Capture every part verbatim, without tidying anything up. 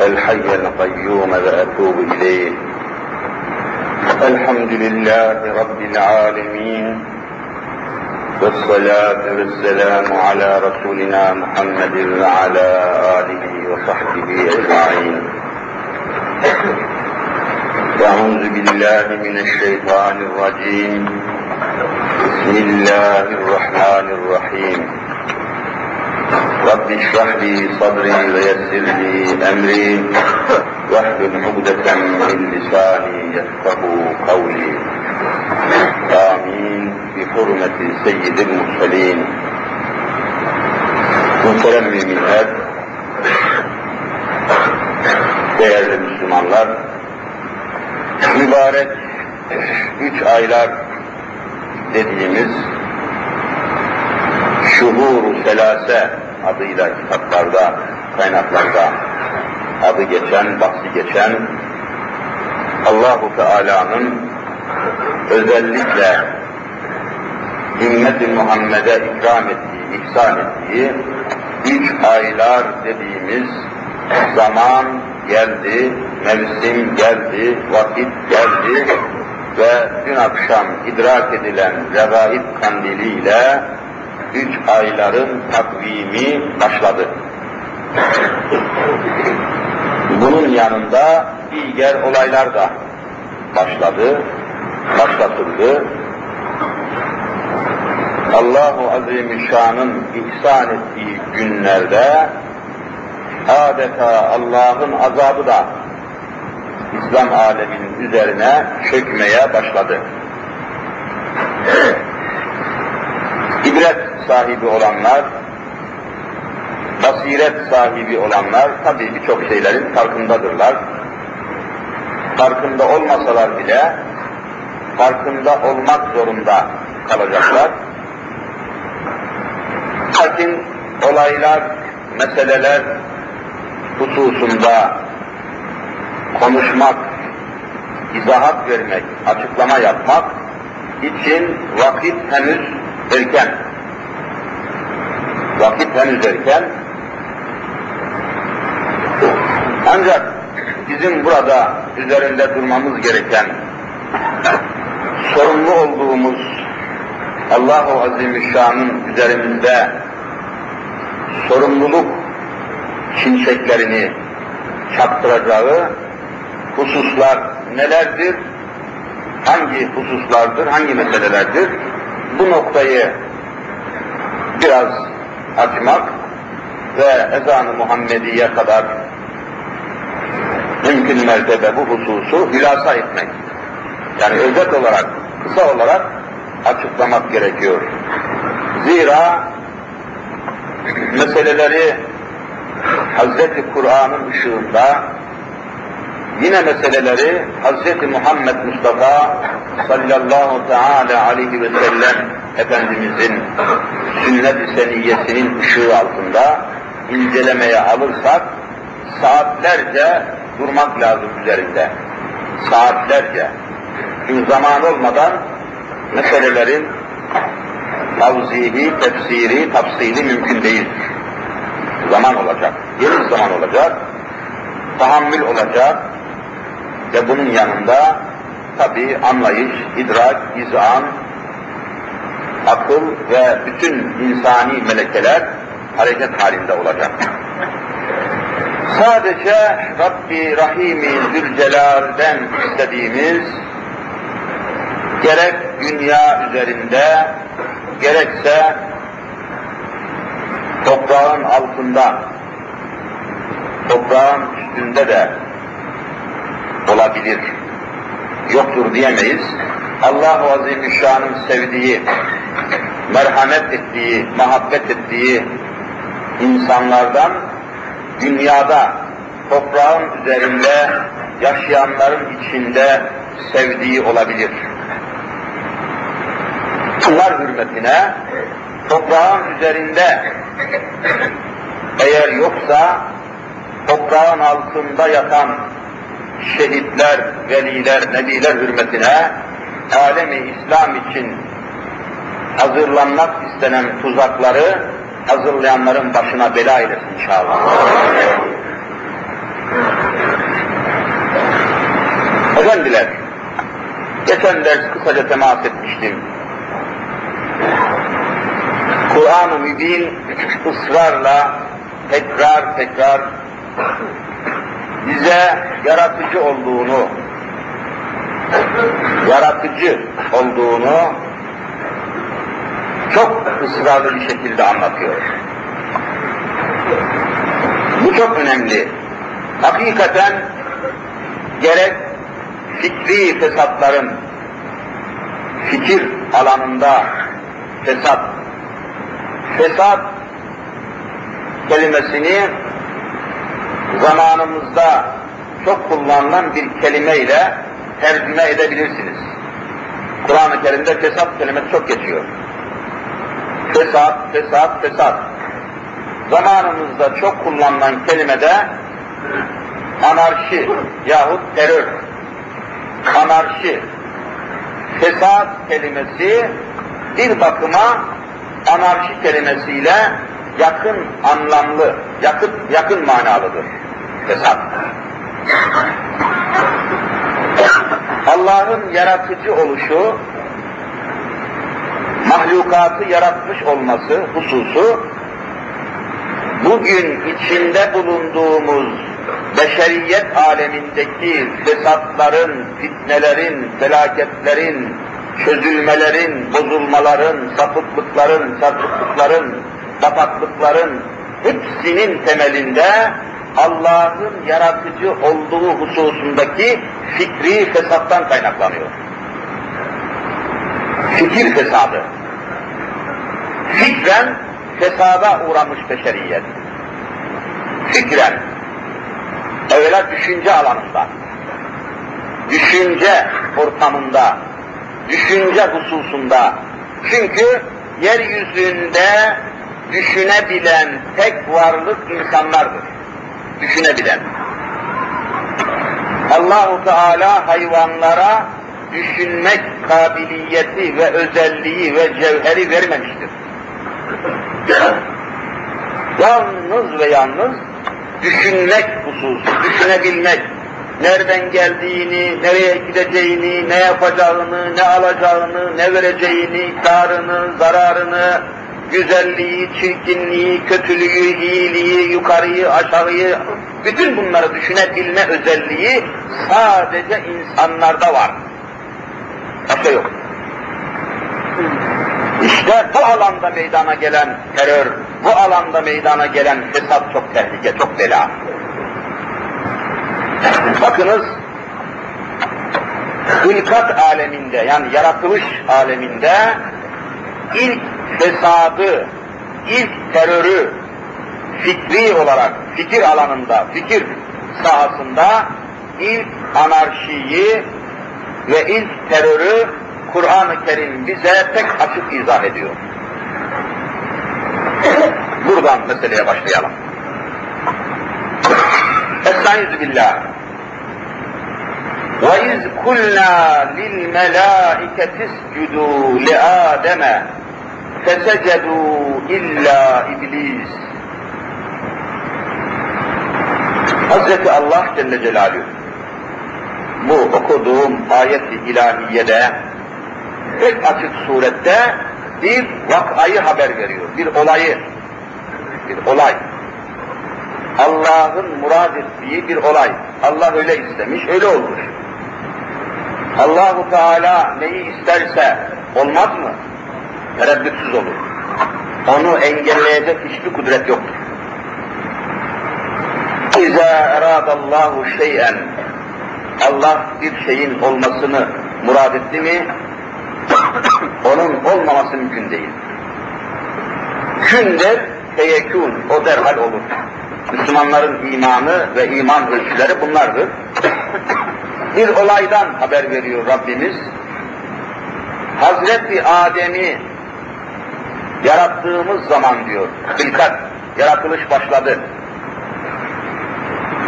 الحي القيوم وأتوب إليه. الحمد لله رب العالمين، والصلاة والسلام على رسولنا محمد وعلى آله وصحبه أجمعين. أعوذ بالله من الشيطان الرجيم، بسم الله الرحمن الرحيم. رب اشرح لي صدري ويسر لي أمري واحلل عقدة من لساني يفقهوا قولي. آمين بحرمة سيد المرسلين. Muhterem müminler, değerli Müslümanlar, mübarek üç aylar dediğimiz Şuhur-u Selase adıyla kitaplarda, kaynaklarda adı geçen, bahsi geçen Allah-u Teala'nın özellikle ümmet-i Muhammed'e ikram ettiği, ihsan ettiği üç aylar dediğimiz zaman geldi, mevsim geldi, vakit geldi ve dün akşam idrak edilen revaip kandiliyle üç ayların takvimi başladı. Bunun yanında diğer olaylar da başladı, başlatıldı. Allah-u Azimüşşan'ın ihsan ettiği günlerde adeta Allah'ın azabı da İslam aleminin üzerine çökmeye başladı. İbret sahibi olanlar, basiret sahibi olanlar tabii birçok şeylerin farkındadırlar. Farkında olmasalar bile farkında olmak zorunda kalacaklar. Lakin olaylar, meseleler hususunda konuşmak, izahat vermek, açıklama yapmak için vakit henüz erken. Vakit henüz erken. Ancak bizim burada üzerinde durmamız gereken, sorumlu olduğumuz Allah-u Azimüşşan'ın üzerimizde sorumluluk çimşeklerini çaptıracağı hususlar nelerdir, hangi hususlardır, hangi meselelerdir? Bu noktayı biraz açmak ve ezan-ı Muhammediye kadar mümkün mertebe bu hususu hülasa etmek. Yani özet olarak, kısa olarak açıklamak gerekiyor. Zira meseleleri Hazreti Kur'an'ın ışığında, yine meseleleri Hazreti Muhammed Mustafa sallallahu teala aleyhi ve sellem Efendimizin sünnet-i seniyyesinin ışığı altında incelemeye alırsak saatlerce durmak lazım üzerinde. Saatlerce. Çünkü zaman olmadan meselelerin tavzihi, tefsiri, tafsili mümkün değil. Zaman olacak, geniş zaman olacak, tahammül olacak ve bunun yanında tabii anlayış, idrak, izan, akıl ve bütün insani melekeler hareket halinde olacak. Sadece Rabbi Rahim-i Zülcelal'den istediğimiz, gerek dünya üzerinde, gerekse toprağın altında, toprağın üstünde de olabilir, yoktur diyemeyiz. Allah-u Azimüşşan'ın sevdiği, merhamet ettiği, muhabbet ettiği insanlardan, dünyada, toprağın üzerinde, yaşayanların içinde sevdiği olabilir. Bunlar hürmetine, toprağın üzerinde eğer yoksa, toprağın altında yatan şehitler, veliler, nebiler hürmetine, alemi İslam için hazırlanmak istenen tuzakları hazırlayanların başına bela eylesin inşallah. Efendiler, geçen ders kısaca temas etmiştim. Kur'an-ı Mübin ısrarla tekrar tekrar bize yaratıcı olduğunu, yaratıcı olduğunu çok ısrarlı bir şekilde anlatıyor. Bu çok önemli. Hakikaten gerek fikri fesatların, fikir alanında fesat, fesat kelimesini zamanımızda çok kullanılan bir kelimeyle tercüme edebilirsiniz. Kur'an-ı Kerim'de fesat kelimesi çok geçiyor. Fesat, fesat, fesat. Zamanımızda çok kullanılan kelimede anarşi yahut terör, anarşi, fesat kelimesi bir bakıma anarşi kelimesiyle yakın anlamlı, yakın, yakın manalıdır. Fesat. Allah'ın yaratıcı oluşu, mahlukatı yaratmış olması hususu, bugün içinde bulunduğumuz beşeriyet alemindeki fesatların, fitnelerin, felaketlerin, çözülmelerin, bozulmaların, sapıklıkların, sapıklıkların, tapaklıkların hepsinin temelinde Allah'ın yaratıcı olduğu hususundaki fikri fesattan kaynaklanıyor. Fikir fesadı. Fikren fesada uğramış beşeriyet. Fikren. Evvela düşünce alanında, düşünce ortamında, düşünce hususunda. Çünkü yeryüzünde düşünebilen tek varlık insanlardır. Düşünebilen. Allah-u Teala hayvanlara düşünmek kabiliyeti ve özelliği ve cevheri vermemiştir. Yalnız ve yalnız düşünmek hususu, düşünebilmek, nereden geldiğini, nereye gideceğini, ne yapacağını, ne alacağını, ne vereceğini, karını, zararını, güzelliği, çirkinliği, kötülüğü, iyiliği, yukarıyı, aşağıyı, bütün bunları düşünebilme özelliği sadece insanlarda var. Başka yok. İşte bu alanda meydana gelen terör, bu alanda meydana gelen fesat çok tehlike, çok bela. Bakınız, hılkat aleminde, yani yaratılış aleminde ilk fesadı, ilk terörü fikri olarak, fikir alanında, fikir sahasında ilk anarşiyi ve ilk terörü Kur'an-ı Kerim bize pek açık izah ediyor. Buradan meseleye başlayalım. Estağfirullah. Ve iz kulna lil melâiketi iscudû li Âdeme fesecedû illâ iblis. Hazreti Allah Celle Celaluhu bu okuduğum ayet-i ilahiyede pek açık surette bir vakayı haber veriyor, bir olayı, bir olay. Allah'ın murad ettiği bir olay. Allah öyle istemiş, öyle olmuş. Allah-u Teala neyi isterse olmaz mı? Tereddütsüz olur. Onu engelleyecek hiçbir kudret yoktur. İzâ eradallahu şey'en, Allah bir şeyin olmasını murad etti mi, onun olmaması mümkün değil. Kün der, feyekûn, o derhal olur. Müslümanların imanı ve iman ölçüleri bunlardır. Bir olaydan haber veriyor Rabbimiz. Hazreti Adem'i yarattığımız zaman diyor, hılkat, yaratılış başladı.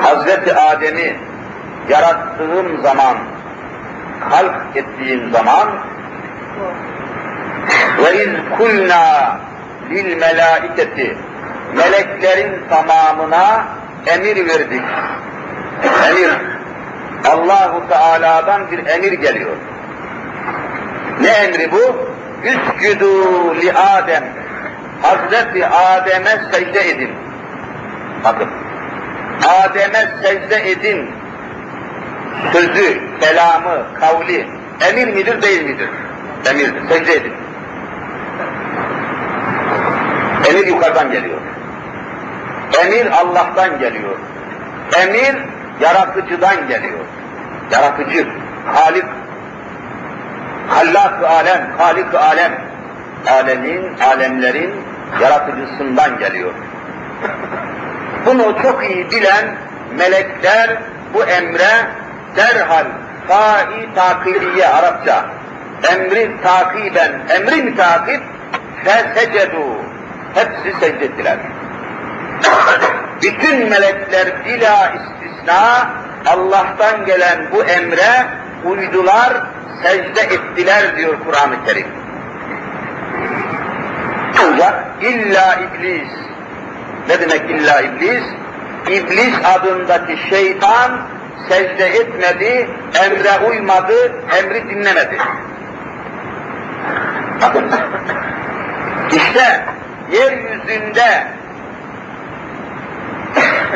Hazreti Adem'i yarattığım zaman, halk ettiğim zaman ve iz kulna lil melâiketi, meleklerin tamamına emir verdik. Emir. Allahu Teala'dan bir emir geliyor. Ne emri bu? Üsküdü li Adem. Hazreti Adem'e secde edin. Bakın. Adem'e secde edin. Sözü, selamı, kavli emir midir, değil midir? Emirdir. Secde edin. Emir yukarıdan geliyor. Emir Allah'tan geliyor. Emir yaratıcıdan geliyor. Yaratıcı, Halik, Hallak-ı Alem, Halik-ı Alem, alemin, alemlerin yaratıcısından geliyor. Bunu çok iyi bilen melekler bu emre derhal fa-i takibiye Arapça, emri takiben, emri mütakip fesecedu, hepsi secdettiler. Bütün melekler bila istisna Allah'tan gelen bu emre uydular, secde ettiler diyor Kur'an-ı Kerim. İlla iblis. Ne demek illa iblis? İblis adındaki şeytan secde etmedi, emre uymadı, emri dinlemedi. Bakın. İşte yeryüzünde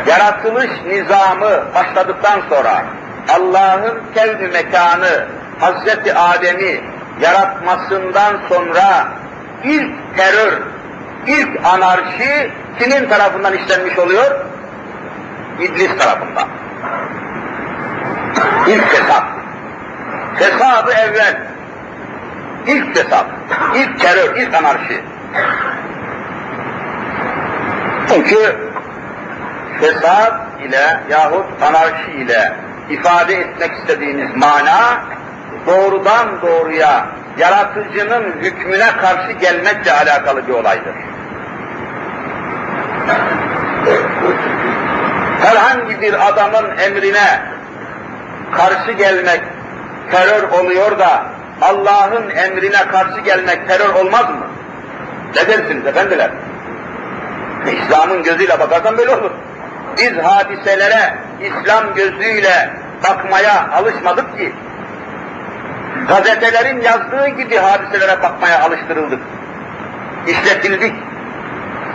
yaratılış nizamı başladıktan sonra Allah'ın kevn-i mekanı Hazreti Adem'i yaratmasından sonra ilk terör, ilk anarşi kimin tarafından işlenmiş oluyor? İblis tarafından. İlk fesat. Fesat-ı evvel. İlk fesat, ilk terör, ilk anarşi. Çünkü fesat ile yahut anarşi ile ifade etmek istediğiniz mana doğrudan doğruya yaratıcının hükmüne karşı gelmekle alakalı bir olaydır. Herhangi bir adamın emrine karşı gelmek terör oluyor da Allah'ın emrine karşı gelmek terör olmaz mı? Ne dersiniz efendiler? İslam'ın gözüyle bakarsan böyle olur. Biz hadiselere İslam gözüyle bakmaya alışmadık ki. Gazetelerin yazdığı gibi hadiselere bakmaya alıştırıldık. İşletildik.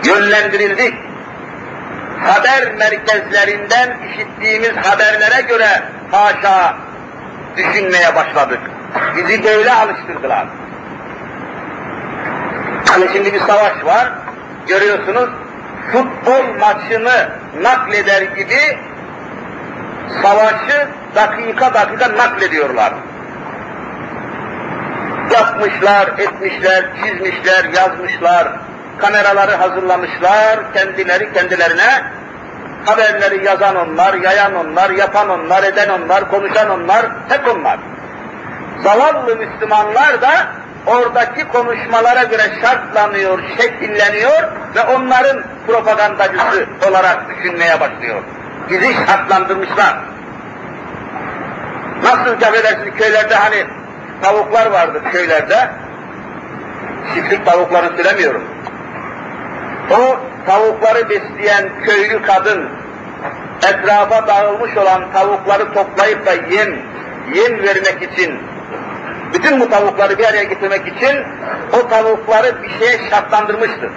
Yönlendirildik. Haber merkezlerinden işittiğimiz haberlere göre haşa düşünmeye başladık. Bizi böyle alıştırdılar. Hani şimdi bir savaş var. Görüyorsunuz futbol maçını nakleder gibi savaşı dakika dakika naklediyorlar. Yapmışlar, etmişler, çizmişler, yazmışlar, kameraları hazırlamışlar, kendileri kendilerine haberleri yazan onlar, yayan onlar, yapan onlar, eden onlar, konuşan onlar, hep onlar. Zavallı Müslümanlar da oradaki konuşmalara göre şartlanıyor, şekilleniyor ve onların propagandacısı olarak düşünmeye başlıyor. Bizi şartlandırmışlar. Nasıl affedersiniz köylerde hani tavuklar vardı köylerde, çiftlik tavukları söylemiyorum. O tavukları besleyen köylü kadın etrafa dağılmış olan tavukları toplayıp da yem, yem vermek için, bütün bu tavukları bir araya getirmek için o tavukları bir şeye şartlandırmıştı.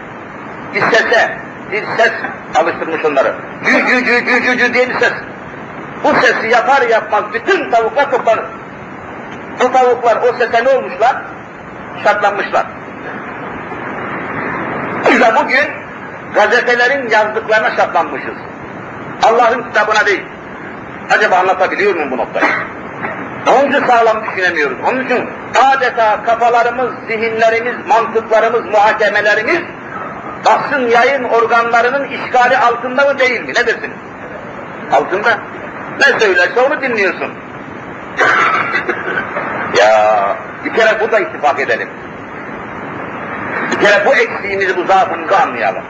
Bir sese, bir ses alıştırmış onları. Cü cü cü cü cü cü diye bir ses. Bu sesi yapar yapmaz bütün tavuklar toplanır. O tavuklar o sese ne olmuşlar? Şartlanmışlar. Biz de bugün gazetelerin yazdıklarına şartlanmışız. Allah'ın kitabına değil. Acaba anlatabiliyor muyum bu noktayı? Onun için sağlam düşünemiyoruz. Onun için adeta kafalarımız, zihinlerimiz, mantıklarımız, muhakemelerimiz basın yayın organlarının işgali altında mı değil mi? Ne dersiniz? Altında. Ne söylerse onu dinliyorsun. Ya bir kere burada ittifak edelim. Bir kere bu eksiğimizi, bu zaafımızı anlayalım.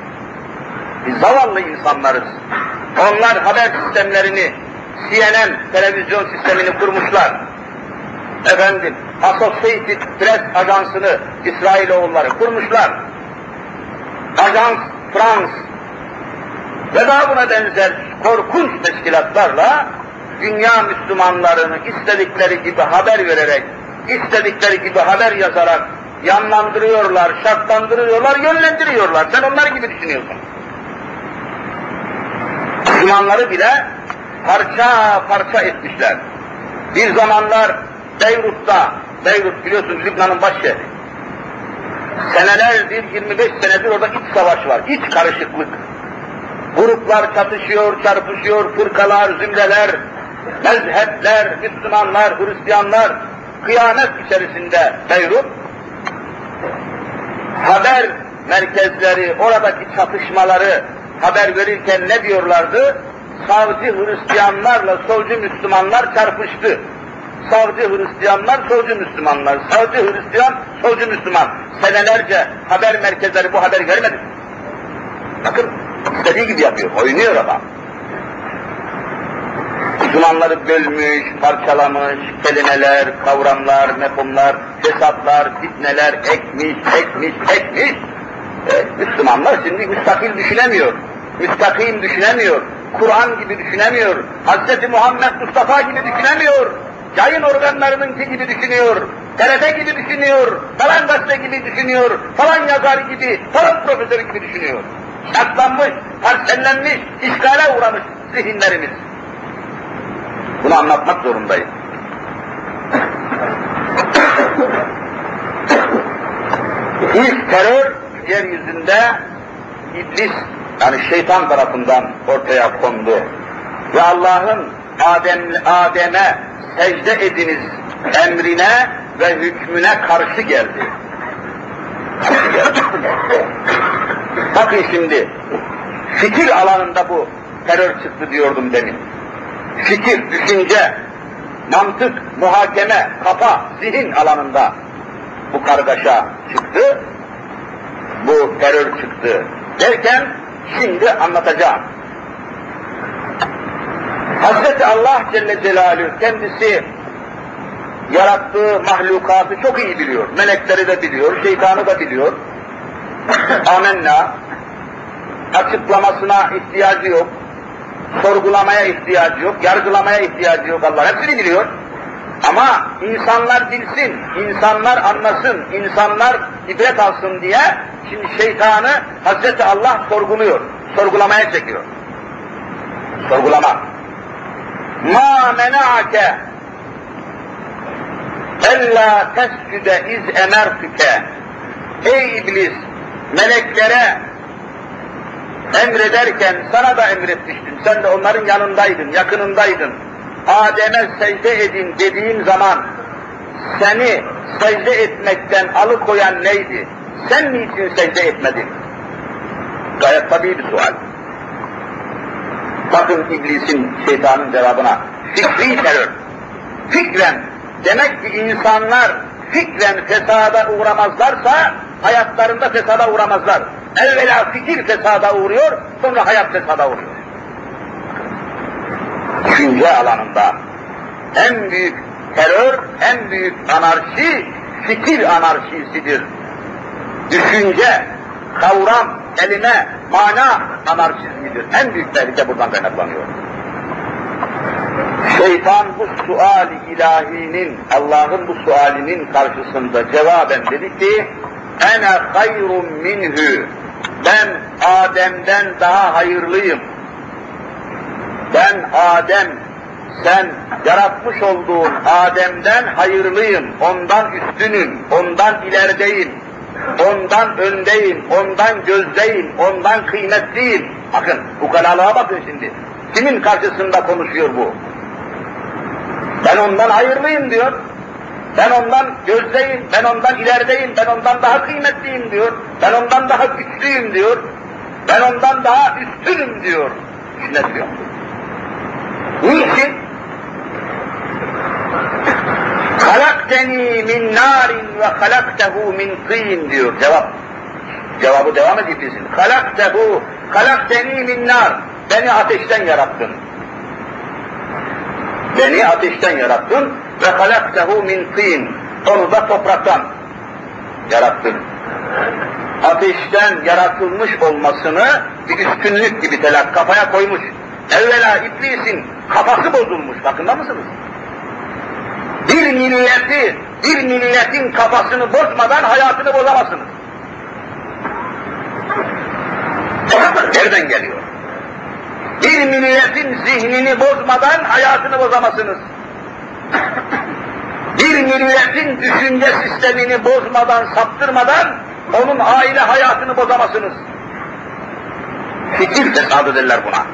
Biz zavallı insanlarız. Onlar haber sistemlerini, C N N televizyon sistemini kurmuşlar. Efendim, Associated Press ajansını İsrailoğulları kurmuşlar. Ajans Frans ve daha buna benzer korkunç teşkilatlarla dünya Müslümanlarını istedikleri gibi haber vererek, istedikleri gibi haber yazarak yanlandırıyorlar, şartlandırıyorlar, yönlendiriyorlar. Sen onlar gibi düşünüyorsun. Müslümanları bile parça parça etmişler. Bir zamanlar Beyrut'ta, Beyrut biliyorsunuz Lübnan'ın başşehri. Senelerdir, yirmi beş senedir orada iç savaş var, iç karışıklık. Gruplar çatışıyor, çarpışıyor, fırkalar, zümreler, mezhepler, Müslümanlar, Hristiyanlar, kıyamet içerisinde Beyrut. Haber merkezleri, oradaki çatışmaları haber verirken ne diyorlardı? Savcı Hristiyanlarla solcu Müslümanlar çarpıştı. Savcı Hristiyanlar, solcu Müslümanlar. Savcı Hristiyan, solcu Müslüman. Senelerce haber merkezleri bu haberi vermedi. Bakın, istediği gibi yapıyor, oynuyor adam. Müslümanları bölmüş, parçalamış, kelimeler, kavramlar, mefhumlar, hesaplar, fitneler, ekmiş, ekmiş, ekmiş. E, Müslümanlar şimdi müstakil düşünemiyor, müstakim düşünemiyor, Kur'an gibi düşünemiyor, Hz. Muhammed Mustafa gibi düşünemiyor, yayın organlarının gibi düşünüyor, T R T gibi düşünüyor, falan gazete gibi düşünüyor, falan yazar gibi, falan profesör gibi düşünüyor. Şartlanmış, parsellenmiş, işgale uğramış zihinlerimiz. Bunu anlatmak zorundayım. İlk terör yeryüzünde iblis, yani şeytan tarafından ortaya kondu. Ve Allah'ın Adem, Adem'e secde ediniz emrine ve hükmüne karşı geldi. Bakın şimdi, fikir alanında bu terör çıktı diyordum demin. Fikir, düşünce, mantık, muhakeme, kafa, zihin alanında bu kargaşa çıktı, bu terör çıktı derken şimdi anlatacağım. Hazreti Allah Celle Celaluhu kendisi yarattığı mahlukatı çok iyi biliyor. Melekleri de biliyor, şeytanı da biliyor. Amenna. Açıklamasına ihtiyacı yok. Sorgulamaya ihtiyacı yok. Yargılamaya ihtiyacı yok. Allah hepsini biliyor. Ama insanlar bilsin, insanlar anlasın, insanlar ibret alsın diye şimdi şeytanı Hazreti Allah sorguluyor. Sorgulamaya çekiyor. Sorgulama. مَا مَنَعَكَ اَلَّا تَسْجُدَ اِذْ اَمَرْتُكَ. Ey iblis, meleklere emrederken sana da emretmiştim. Sen de onların yanındaydın, yakınındaydın. Adem'e secde edin dediğim zaman seni secde etmekten alıkoyan neydi? Sen niçin secde etmedin? Gayet tabii bir sual. Bakın iblisin, şeytanın cevabına. Fikri terör. Fikren. Demek ki insanlar fikren fesada uğramazlarsa hayatlarında fesada uğramazlar. Evvela fikir fesada uğruyor, sonra hayat fesada uğruyor. Düşünce alanında en büyük terör, en büyük anarşi, fikir anarşisidir. Düşünce, kavram, kelime, mana anarşizmidir. En büyük tehlike buradan kaynaklanıyor. Şeytan bu suali ilahinin, Allah'ın bu sualinin karşısında cevaben dedi ki, ene hayrun minhü, ben Adem'den daha hayırlıyım. Ben Adem, sen yaratmış olduğun Adem'den hayırlıyım, ondan üstünüm, ondan ilerideyim. Ondan öndeyim, ondan gözdeyim, ondan kıymetliyim. Bakın, ukalalığa bakın şimdi. Kimin karşısında konuşuyor bu? Ben ondan hayırlıyım diyor. Ben ondan gözdeyim, ben ondan ilerideyim, ben ondan daha kıymetliyim diyor. Ben ondan daha güçlüyüm diyor. Ben ondan daha üstünüm diyor. Ne diyor? Niçin? Halakteni min narin ve halaktehu min tin diyor cevap. Cevabı devam edilsin. Halaktehu, halakteni min nar. Beni ateşten yarattın. Beni ateşten yarattın ve halaktehu min tin. Onu da topraktan yarattın. Ateşten yaratılmış olmasını bir üstünlük gibi telak kafaya koymuş. Evvela iblisin kafası bozulmuş, farkında mısınız? Bir milleti, bir milletin kafasını bozmadan hayatını bozamazsınız. Bozamaz, nereden geliyor? Bir milletin zihnini bozmadan hayatını bozamazsınız. Bir milletin düşünce sistemini bozmadan, saptırmadan onun aile hayatını bozamazsınız. Fikir fesadı derler buna.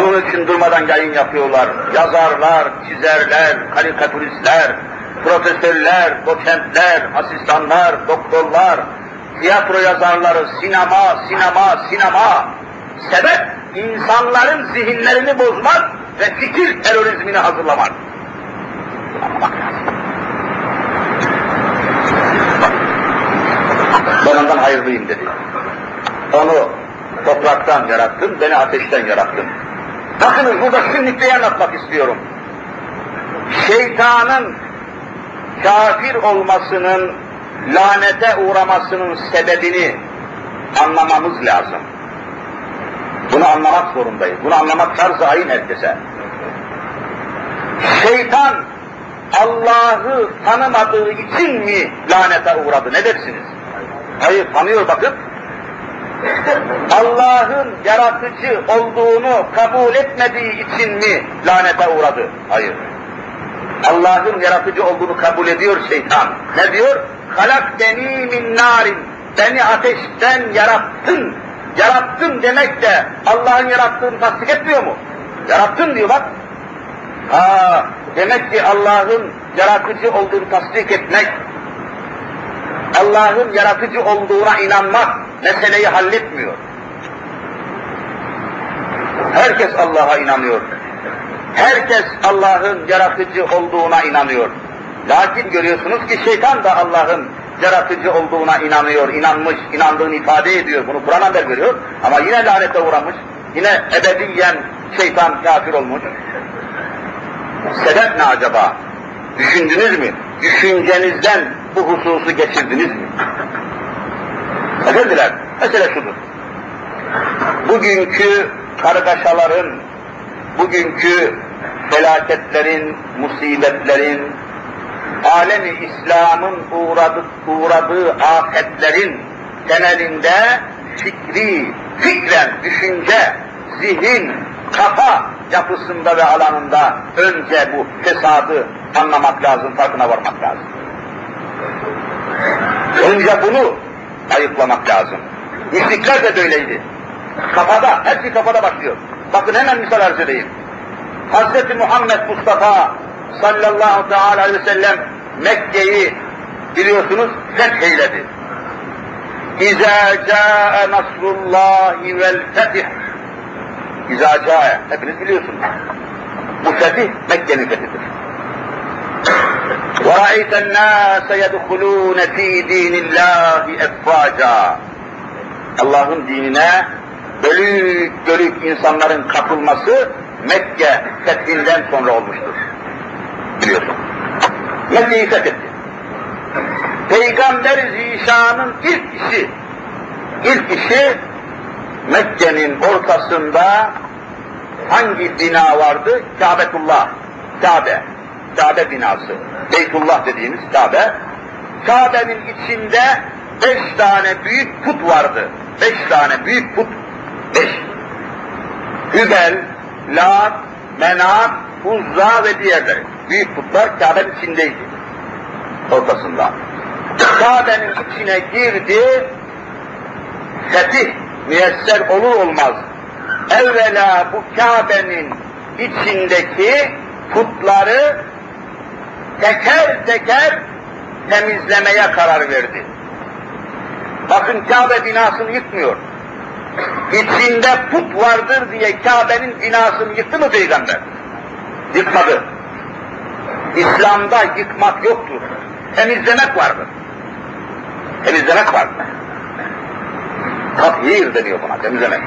Onun için durmadan yayın yapıyorlar. Yazarlar, çizerler, karikatüristler, profesörler, doçentler, asistanlar, doktorlar, tiyatro yazarları, sinema, sinema, sinema. Sebep insanların zihinlerini bozmak ve fikir terörizmini hazırlamak. Ben ondan hayırlıyım dedi. Onu topraktan yarattım, beni ateşten yarattım. Bakınız burada sünnitliği anlatmak istiyorum. Şeytanın kafir olmasının, lanete uğramasının sebebini anlamamız lazım. Bunu anlamak zorundayız. Bunu anlamak farz-ı ayn herkese. Şeytan Allah'ı tanımadığı için mi lanete uğradı? Ne dersiniz? Hayır, tanıyor bakın. Allah'ın yaratıcı olduğunu kabul etmediği için mi lanete uğradı? Hayır. Allah'ın yaratıcı olduğunu kabul ediyor şeytan. Ne diyor? "Halakteni min narin." Beni ateşten yarattın. Yarattın demek de Allah'ın yarattığını tasdik etmiyor mu? Yarattın diyor bak. Ha, demek ki Allah'ın yaratıcı olduğunu tasdik etmek, Allah'ın yaratıcı olduğuna inanmak meseleyi halletmiyor. Herkes Allah'a inanıyor. Herkes Allah'ın yaratıcı olduğuna inanıyor. Lakin görüyorsunuz ki şeytan da Allah'ın yaratıcı olduğuna inanıyor, inanmış, inandığını ifade ediyor. Bunu Kur'an haber veriyor. Ama yine lanete uğramış, yine ebediyen şeytan kafir olmuş. Sebep ne acaba? Düşündünüz mü? Düşüncenizden bu hususu geçirdiniz mi? Efendiler, mesele şudur. Bugünkü kargaşaların, bugünkü felaketlerin, musibetlerin, alemi İslam'ın uğradığı, uğradığı afetlerin temelinde fikri, fikren, düşünce, zihin, kafa yapısında ve alanında önce bu fesadı anlamak lazım, farkına varmak lazım. Önce bunu ayıklamak lazım. Müşrikler de böyleydi. Kafada, hepsi kafada başlıyor. Bakın hemen misal arz edeyim. Hazreti Muhammed Mustafa sallallahu teala aleyhi ve sellem Mekke'yi biliyorsunuz fetheyledi. İzâ câe nasrullâhi vel fetih. İzâ câe, hepiniz biliyorsunuz. Bu fetih Mekke'nin fethidir. وَرَأَيْتَ النَّاسَ يَدْخُلُونَ فِي دِينِ اللّٰهِ اَفْوَاجًا. Allah'ın dinine bölük bölük insanların katılması Mekke fethinden sonra olmuştur. Biliyorsun. Mekke'yi fethetti. Peygamber-i Zişan'ın ilk işi, ilk işi Mekke'nin ortasında hangi bina vardı? Kâbetullah, Kâbe. Kâbe binası, Beytullah dediğimiz Kâbe. Kâbe'nin içinde beş tane büyük put vardı. Beş tane büyük put, beş. Hübel, Lat, Menat, Uzza ve diğerleri. Büyük putlar Kâbe'nin içindeydi, ortasında. Kâbe'nin içine girdi, fetih müyesser olur olmaz. Evvela bu Kâbe'nin içindeki putları teker teker temizlemeye karar verdi. Bakın Kâbe binasını yıkmıyor. İçinde put vardır diye Kâbe'nin binasını yıktı mı Peygamber? Yıkmadı. İslam'da yıkmak yoktur. Temizlemek vardır. Temizlemek vardır. Tathir deniyor buna, temizlemek.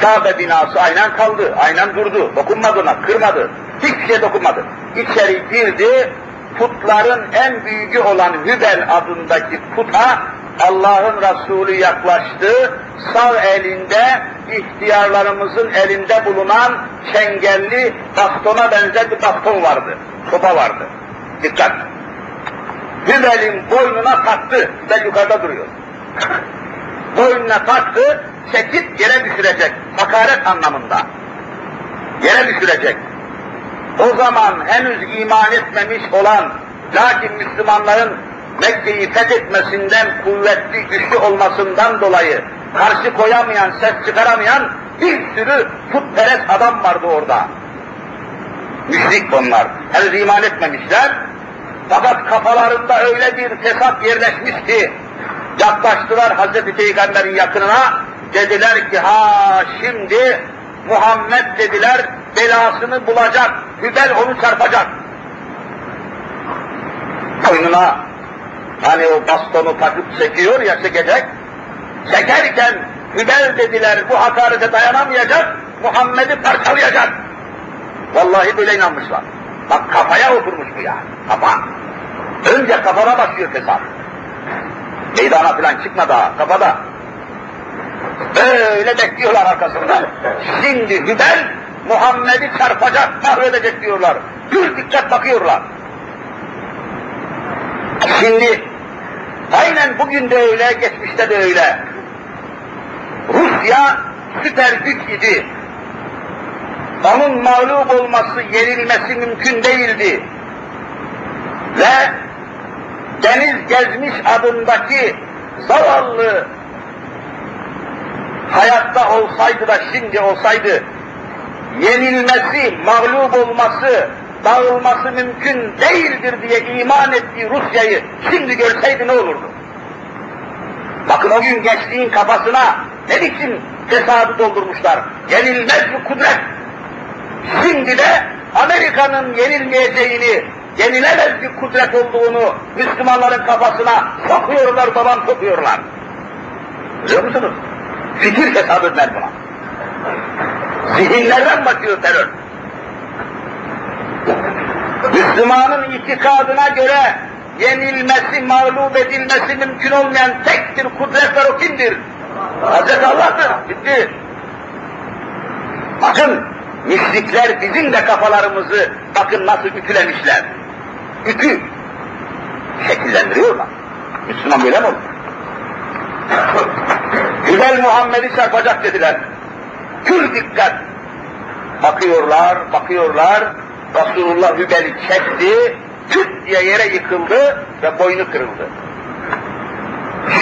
Kâbe binası aynen kaldı, aynen durdu. Dokunmadı ona, kırmadı. Hiçbir şey dokunmadı. İçeri girdi, putların en büyüğü olan Hübel adındaki puta Allah'ın Resulü yaklaştı, sağ elinde ihtiyarlarımızın elinde bulunan çengelli baktona benzer bir bakton vardı, sopa vardı. Dikkat! Hümel'in boynuna taktı ve yukarıda duruyor. Boynuna taktı, çekip yere düşürecek, hakaret anlamında. Yere düşürecek. O zaman henüz iman etmemiş olan, lakin Müslümanların Mekke'yi fethetmesinden, kuvvetli, güçlü olmasından dolayı karşı koyamayan, ses çıkaramayan bir sürü putperest adam vardı orada. Müşrik bunlar, henüz iman etmemişler. Fakat kafalarında öyle bir fesat yerleşmiş ki, yaklaştılar Hazreti Peygamber'in yakınına, dediler ki ha şimdi Muhammed dediler, belasını bulacak, Hübel onu çarpacak. Boynuna hani o bastonu takıp çekiyor ya, çekecek, çekerken Hübel dediler bu hakarete dayanamayacak, Muhammed'i parçalayacak. Vallahi böyle inanmışlar. Bak kafaya oturmuş bu ya, kafa. Önce kafana başlıyor fesat. Meydana falan çıkma daha, kafada. Böyle bekliyorlar arkasından. Şimdi Hübel Muhammed'i çarpacak, mahvedecek diyorlar. Gür dikkat bakıyorlar. Şimdi aynen bugün de öyle, geçmişte de öyle. Rusya süper güç idi. Onun mağlup olması, yenilmesi mümkün değildi. Ve Deniz Gezmiş adındaki zavallı hayatta olsaydı da şimdi olsaydı, yenilmesi, mağlup olması, dağılması mümkün değildir diye iman ettiği Rusya'yı şimdi görseydi ne olurdu? Bakın o gün gençliğin kafasına ne biçim tesadüf doldurmuşlar. Yenilmez bu kudret. Şimdi de Amerika'nın yenilmeyeceğini, yenilemez bir kudret olduğunu Müslümanların kafasına sokuyorlar, babam sokuyorlar. Biliyor musunuz? Fikir tesadüf der buna. Zihinlerden bakıyor terör. Müslümanın itikadına göre yenilmesi, mağlup edilmesi mümkün olmayan tek bir kudret var, o kimdir? Hazreti Allah'tır. Bitti. Bakın, müşrikler bizim de kafalarımızı bakın nasıl ütülemişler. Ütü. Şekillendiriyorlar. Müslüman böyle mi olur? Hübel Muhammed'i çarpacak dediler. Kür dikkat. Bakıyorlar, bakıyorlar. Resulullah Hübel'i çekti, küt diye yere yıkıldı ve boynu kırıldı.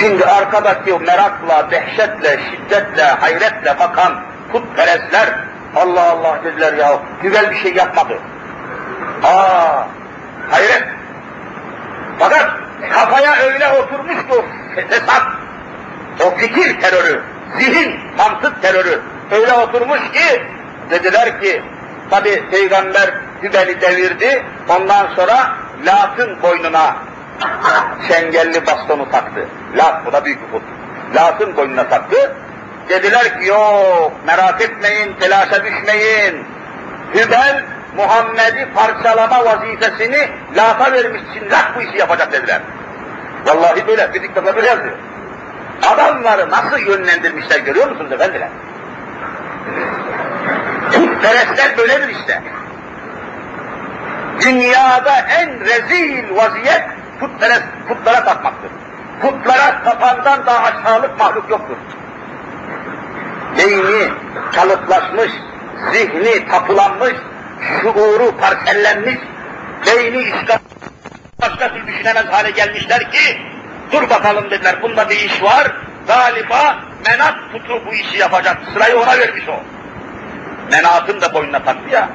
Şimdi arkadaki o merakla, dehşetle, şiddetle, hayretle bakan putperestler, Allah Allah dediler ya, Hübel bir şey yapmadı. Aa, hayret. Fakat kafaya öyle oturmuş ki o fesat, o fikir terörü, zihin, mantık terörü öyle oturmuş ki, dediler ki, tabi Peygamber Hübel'i devirdi, ondan sonra Lat'ın boynuna çengelli bastonu taktı. Lat, bu da büyük bir put. Lat'ın boynuna taktı, dediler ki yok, merak etmeyin, telaşa düşmeyin. Hübel, Muhammed'i parçalama vazifesini Lat'a vermiş için Lat bu işi yapacak dediler. Vallahi böyle, bir diktatör böyle yazıyor. Adamları nasıl yönlendirmişler görüyor musunuz efendiler? Putperestler böyledir işte. Dünyada en rezil vaziyet putperest, putlara tapmaktır. Putlara tapandan daha aşağılık mahluk yoktur. Beyni kalıplaşmış, zihni tapılanmış, şuuru parsellenmiş, beyni işte başka türlü düşünemez hale gelmişler ki, dur bakalım dediler, bunda bir iş var, galiba Menat putu bu işi yapacak, sırayı ona vermiş o. Menat'ın da boynuna taktı ya.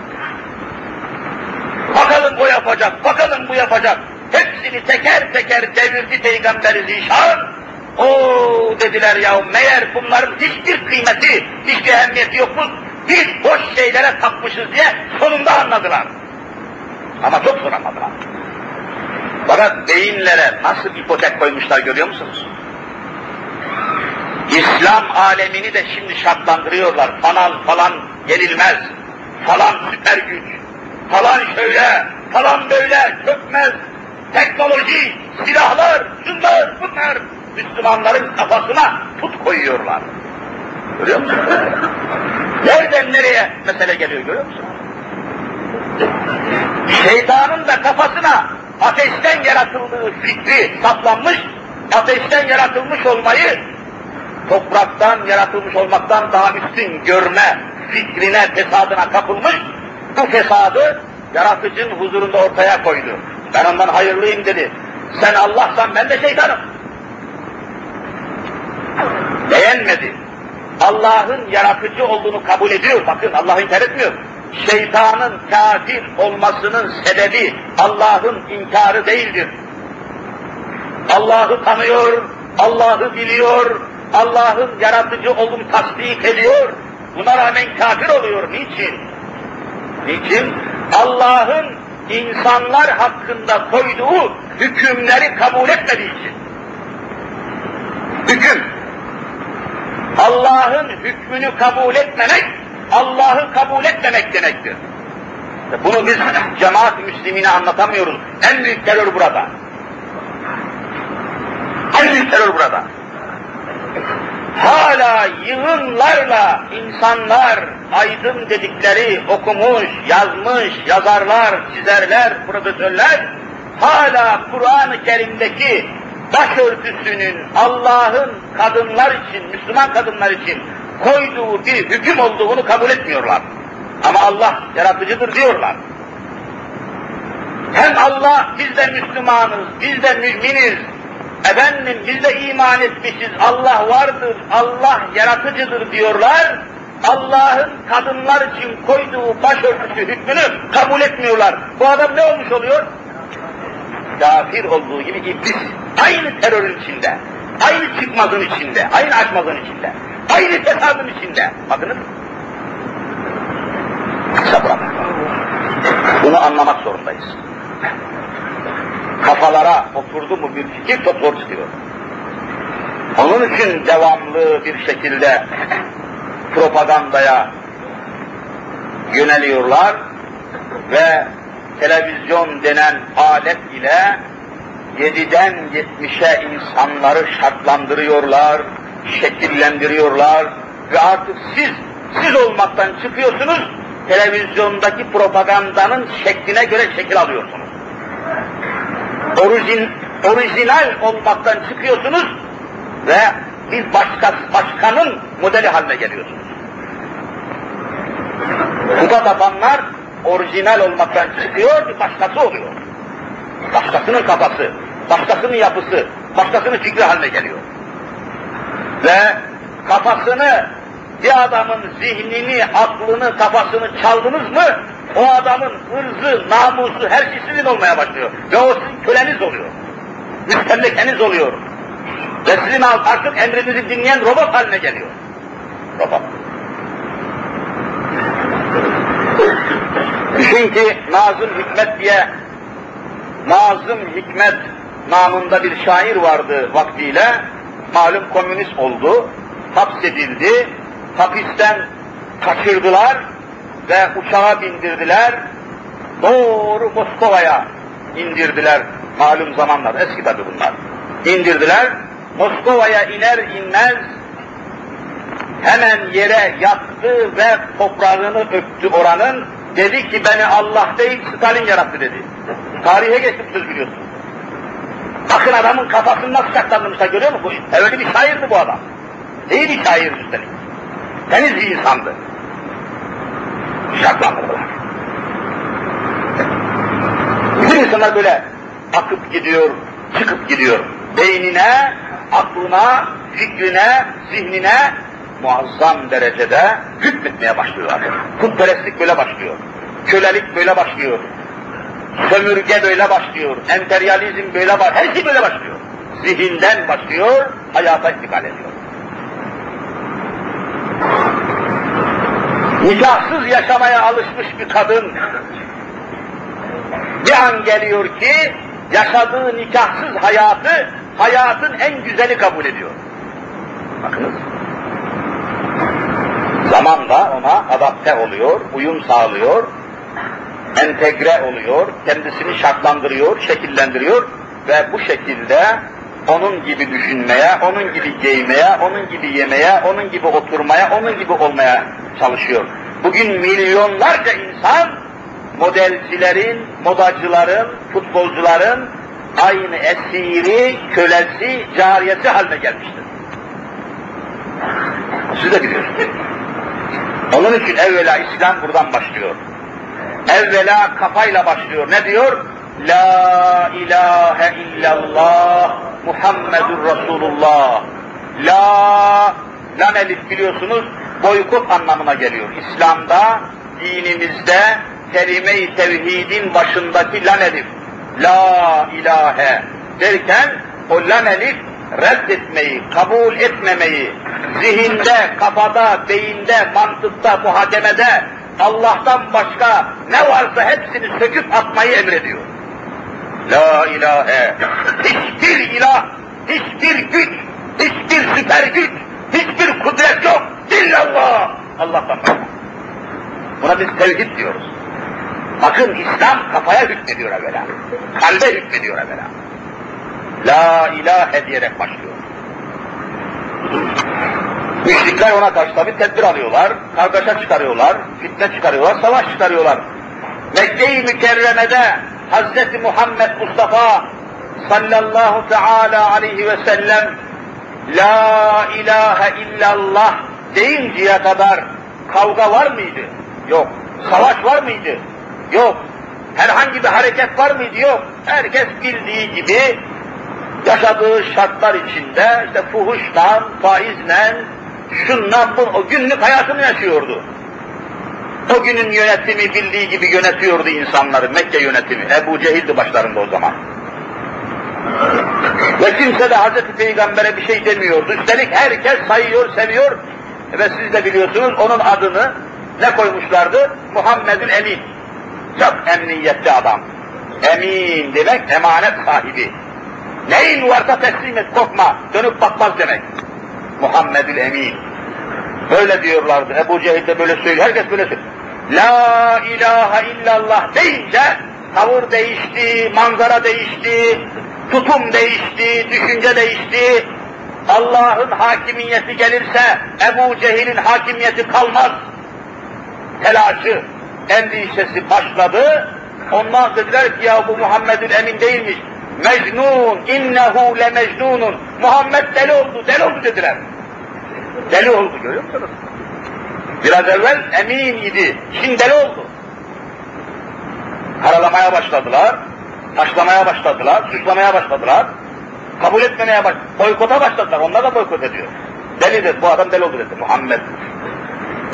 Bakalım o yapacak, bakalım bu yapacak. Hepsini teker teker devirdi Peygamber-i Zişan. Ooo dediler ya, meğer bunların hiçbir kıymeti, hiçbir ehemmiyeti yokmuş. Biz boş şeylere tapmışız diye sonunda anladılar. Ama çok zor anladılar. Fakat beyinlere nasıl ipotek koymuşlar görüyor musunuz? İslam alemini de şimdi şartlandırıyorlar. Falan falan yenilmez, falan süper güç, falan şöyle, falan böyle, çökmez, teknoloji, silahlar, şunlar, bunlar. Müslümanların kafasına put koyuyorlar. Görüyor musunuz? Nereden nereye mesele geliyor görüyor musunuz? Şeytanın da kafasına ateşten yaratıldığı fikri saplanmış, ateşten yaratılmış olmayı topraktan yaratılmış olmaktan daha üstün görme fikrine, fesadına kapılmış, bu fesadı yaratıcının huzurunda ortaya koydu. Ben ondan hayırlıyım dedi. Sen Allah'san ben de şeytanım. Beğenmedi. Allah'ın yaratıcı olduğunu kabul ediyor. Bakın Allah inkar etmiyor. Şeytanın kafir olmasının sebebi Allah'ın inkarı değildir. Allah'ı tanıyor, Allah'ı biliyor, Allah'ın yaratıcı olduğunu tasdik ediyor. Buna rağmen kafir oluyor. Niçin? Niçin? Allah'ın insanlar hakkında koyduğu hükümleri kabul etmediği için. Hüküm. Allah'ın hükmünü kabul etmemek, Allah'ı kabul etmemek demektir. Bunu biz cemaat-i müslimine anlatamıyoruz. En büyük terör burada. En büyük terör burada. Hala yığınlarla insanlar aydın dedikleri okumuş, yazmış, yazarlar, çizerler, profesörler hala Kur'an-ı Kerim'deki başörtüsünün Allah'ın kadınlar için, Müslüman kadınlar için koyduğu bir hüküm olduğunu kabul etmiyorlar. Ama Allah yaratıcıdır diyorlar. Hem Allah biz de Müslümanız, biz de müminiz, efendim biz de iman etmişiz, Allah vardır, Allah yaratıcıdır diyorlar. Allah'ın kadınlar için koyduğu başörtüsü hükmünü kabul etmiyorlar. Bu adam ne olmuş oluyor? Kafir olduğu gibi iblis. Aynı terörün içinde, aynı çıkmazın içinde, aynı açmazın içinde, aynı tesadın içinde. Bakınız. Bunu anlamak zorundayız. Kafalara oturdu mu bir fikir çok zor çıkıyor. Onun için devamlı bir şekilde propagandaya yöneliyorlar ve televizyon denen alet ile yediden yetmişe insanları şartlandırıyorlar, şekillendiriyorlar ve artık siz, siz olmaktan çıkıyorsunuz, televizyondaki propagandanın şekline göre şekil alıyorsunuz. Orijin, orijinal olmaktan çıkıyorsunuz ve bir başka, başkanın modeli haline geliyorsunuz. Kuda tapanlar orijinal olmaktan çıkıyor, bir başkası oluyor. Başkasının kafası, başkasının yapısı, başkasının fikri haline geliyor. Ve kafasını, bir adamın zihnini, aklını, kafasını çaldınız mı, o adamın ırzı, namusu, her şey sizin olmaya başlıyor. Ve o sizin köleniz oluyor. Müstemlekeniz oluyor. Ve sizin artık emrinizi dinleyen robot haline geliyor. Robot. Çünkü Nazım Hikmet diye, Nazım Hikmet namında bir şair vardı vaktiyle. Malum komünist oldu, hapsedildi, hapisten kaçırdılar ve uçağa bindirdiler, doğru Moskova'ya indirdiler malum zamanlar, eski tabi bunlar. İndirdiler, Moskova'ya iner inmez hemen yere yattı ve toprağını öptü oranın, dedi ki beni Allah değil Stalin yarattı dedi. Tarihe geçti söz biliyorsun. Bakın adamın kafasını nasıl saklandırmışlar görüyor musun? Öyle bir şairdi bu adam. İyi bir şair üstelik. Temiz bir insandı. Şaklandırdılar. Bütün insanlar böyle akıp gidiyor, çıkıp gidiyor. Beynine, aklına, fikrine, zihnine muazzam derecede hükmetmeye başlıyorlar. Kutperestlik böyle başlıyor. Kölelik böyle başlıyor. Sömürge böyle başlıyor. Emperyalizm böyle başlıyor. Her şey böyle başlıyor. Zihinden başlıyor, hayata intikal ediyor. Nikahsız yaşamaya alışmış bir kadın bir an geliyor ki yaşadığı nikahsız hayatı hayatın en güzeli kabul ediyor. Bakınız. Zamanla ona adapte oluyor, uyum sağlıyor, entegre oluyor, kendisini şartlandırıyor, şekillendiriyor ve bu şekilde onun gibi düşünmeye, onun gibi giymeye, onun gibi yemeye, onun gibi oturmaya, onun gibi olmaya çalışıyor. Bugün milyonlarca insan modelcilerin, modacıların, futbolcuların aynı esiri, kölesi, cariyesi haline gelmiştir. Siz de biliyorsunuz. Onun için evvela İslam buradan başlıyor. Evvela kafayla başlıyor. Ne diyor? La ilahe illallah Muhammedur Resulullah. La, lan elif biliyorsunuz boykot anlamına geliyor. İslam'da, dinimizde kelime-i tevhidin başındaki lan elif. La ilahe derken o lan elif reddetmeyi, kabul etmemeyi, zihinde, kafada, beyinde, mantıkta, muhakemede Allah'tan başka ne varsa hepsini söküp atmayı emrediyor. La ilahe. Hiçbir ilah, hiçbir güç, hiçbir süper güç, hiçbir kudret yok. İllallah. Allah'tan başka. Buna biz tevhid diyoruz. Bakın İslam kafaya hükmediyor evvela. Kalbe hükmediyor evvela. La ilahe diyerek başlıyor. Müşrikler ona karşı tabi tedbir alıyorlar, kargaşa çıkarıyorlar, fitne çıkarıyorlar, savaş çıkarıyorlar. Mekke-i Mükerreme'de Hazreti Muhammed Mustafa sallallahu teala aleyhi ve sellem la ilahe illallah deyinceye kadar kavga var mıydı? Yok. Savaş var mıydı? Yok. Herhangi bir hareket var mıydı? Yok. Herkes bildiği gibi yaşadığı şartlar içinde işte fuhuşla, faizle, şunla bu, o günlük hayatını yaşıyordu. O günün yönetimi bildiği gibi yönetiyordu insanları, Mekke yönetimi. Ebu Cehil'di başlarında o zaman. Ve kimse de Hazreti Peygamber'e bir şey demiyordu. Üstelik herkes sayıyor, seviyor ve siz de biliyorsunuz onun adını ne koymuşlardı? Muhammed'in Emin. Çok emniyetli adam. Emin demek emanet sahibi. Neyin varsa teslim et, korkma, dönüp bakmaz demek. Muhammedül Emin. Böyle diyorlardı, Ebu Cehil de böyle söylüyor, herkes böyle söylüyor. La ilahe illallah deyince tavır değişti, manzara değişti, tutum değişti, düşünce değişti. Allah'ın hakimiyeti gelirse Ebu Cehil'in hakimiyeti kalmaz. Telaşı, endişesi başladı. Ondan dediler ki ya bu Muhammedül Emin değilmiş. Mecnun, innehu le mecnunun. Muhammed deli oldu, deli oldu dediler. Deli oldu, görüyor musunuz? Biraz evvel emin idi, şimdi deli oldu. Karalamaya başladılar, taşlamaya başladılar, suçlamaya başladılar, kabul etmemeye başladılar, boykota başladılar, onlar da boykot ediyor. Deli dedi, bu adam deli oldu dedi Muhammed.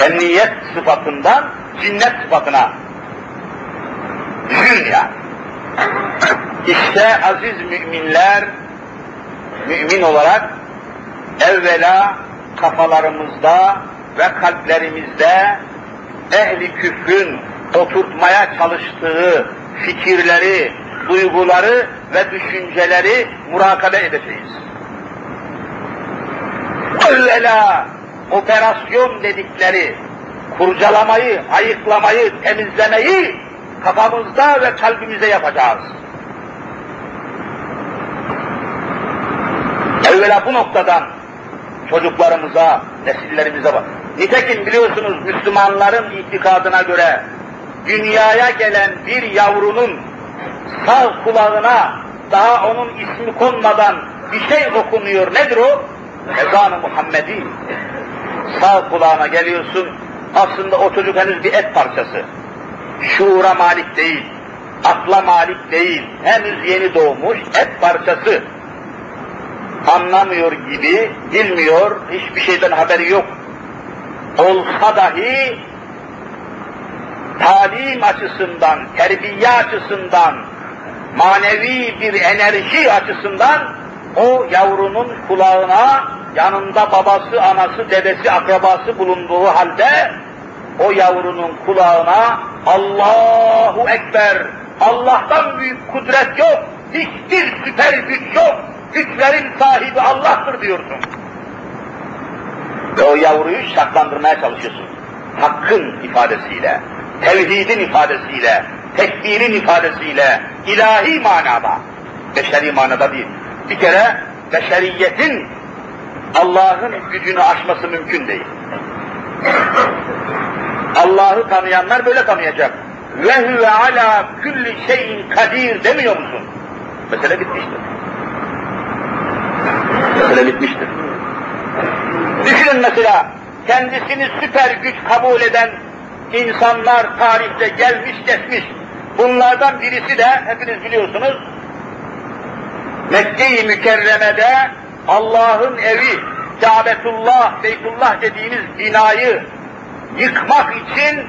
Emniyet sıfatından cinnet sıfatına. Düşün ya. İşte aziz müminler, mümin olarak evvela kafalarımızda ve kalplerimizde ehli küfrün oturtmaya çalıştığı fikirleri, duyguları ve düşünceleri murakabe edeceğiz. Evvela operasyon dedikleri kurcalamayı, ayıklamayı, temizlemeyi kafamızda ve kalbimize yapacağız. Evvela bu noktadan çocuklarımıza, nesillerimize bak. Nitekim biliyorsunuz Müslümanların itikadına göre dünyaya gelen bir yavrunun sağ kulağına daha onun ismi konmadan bir şey okunuyor. Nedir o? Ezan-ı Muhammedi. Sağ kulağına geliyorsun, aslında o çocuk henüz bir et parçası. Şuura malik değil, akla malik değil, henüz yeni doğmuş et parçası. Anlamıyor gibi, bilmiyor, hiçbir şeyden haberi yok. Olsa dahi talim açısından, terbiye açısından, manevi bir enerji açısından o yavrunun kulağına yanında babası, anası, dedesi, akrabası bulunduğu halde o yavrunun kulağına Allahu Ekber, Allah'tan büyük kudret yok, hiçbir süper güç yok, güçlerin sahibi Allah'tır diyorsun. Ve o yavruyu şaklandırmaya çalışıyorsun. Hakkın ifadesiyle, tevhidin ifadesiyle, tekbirin ifadesiyle, ilahi manada, beşeri manada değil. Bir kere beşeriyetin Allah'ın gücünü aşması mümkün değil. Allah'ı tanıyanlar böyle tanıyacak. Ve huve ala külli şeyin kadir demiyor musun? Mesele bitmiştir. Mesele bitmiştir. Düşünün mesela, kendisini süper güç kabul eden insanlar tarihte gelmiş geçmiş. Bunlardan birisi de hepiniz biliyorsunuz, Mekke-i Mükerreme'de Allah'ın evi, Kâbetullah, Beytullah dediğimiz binayı yıkmak için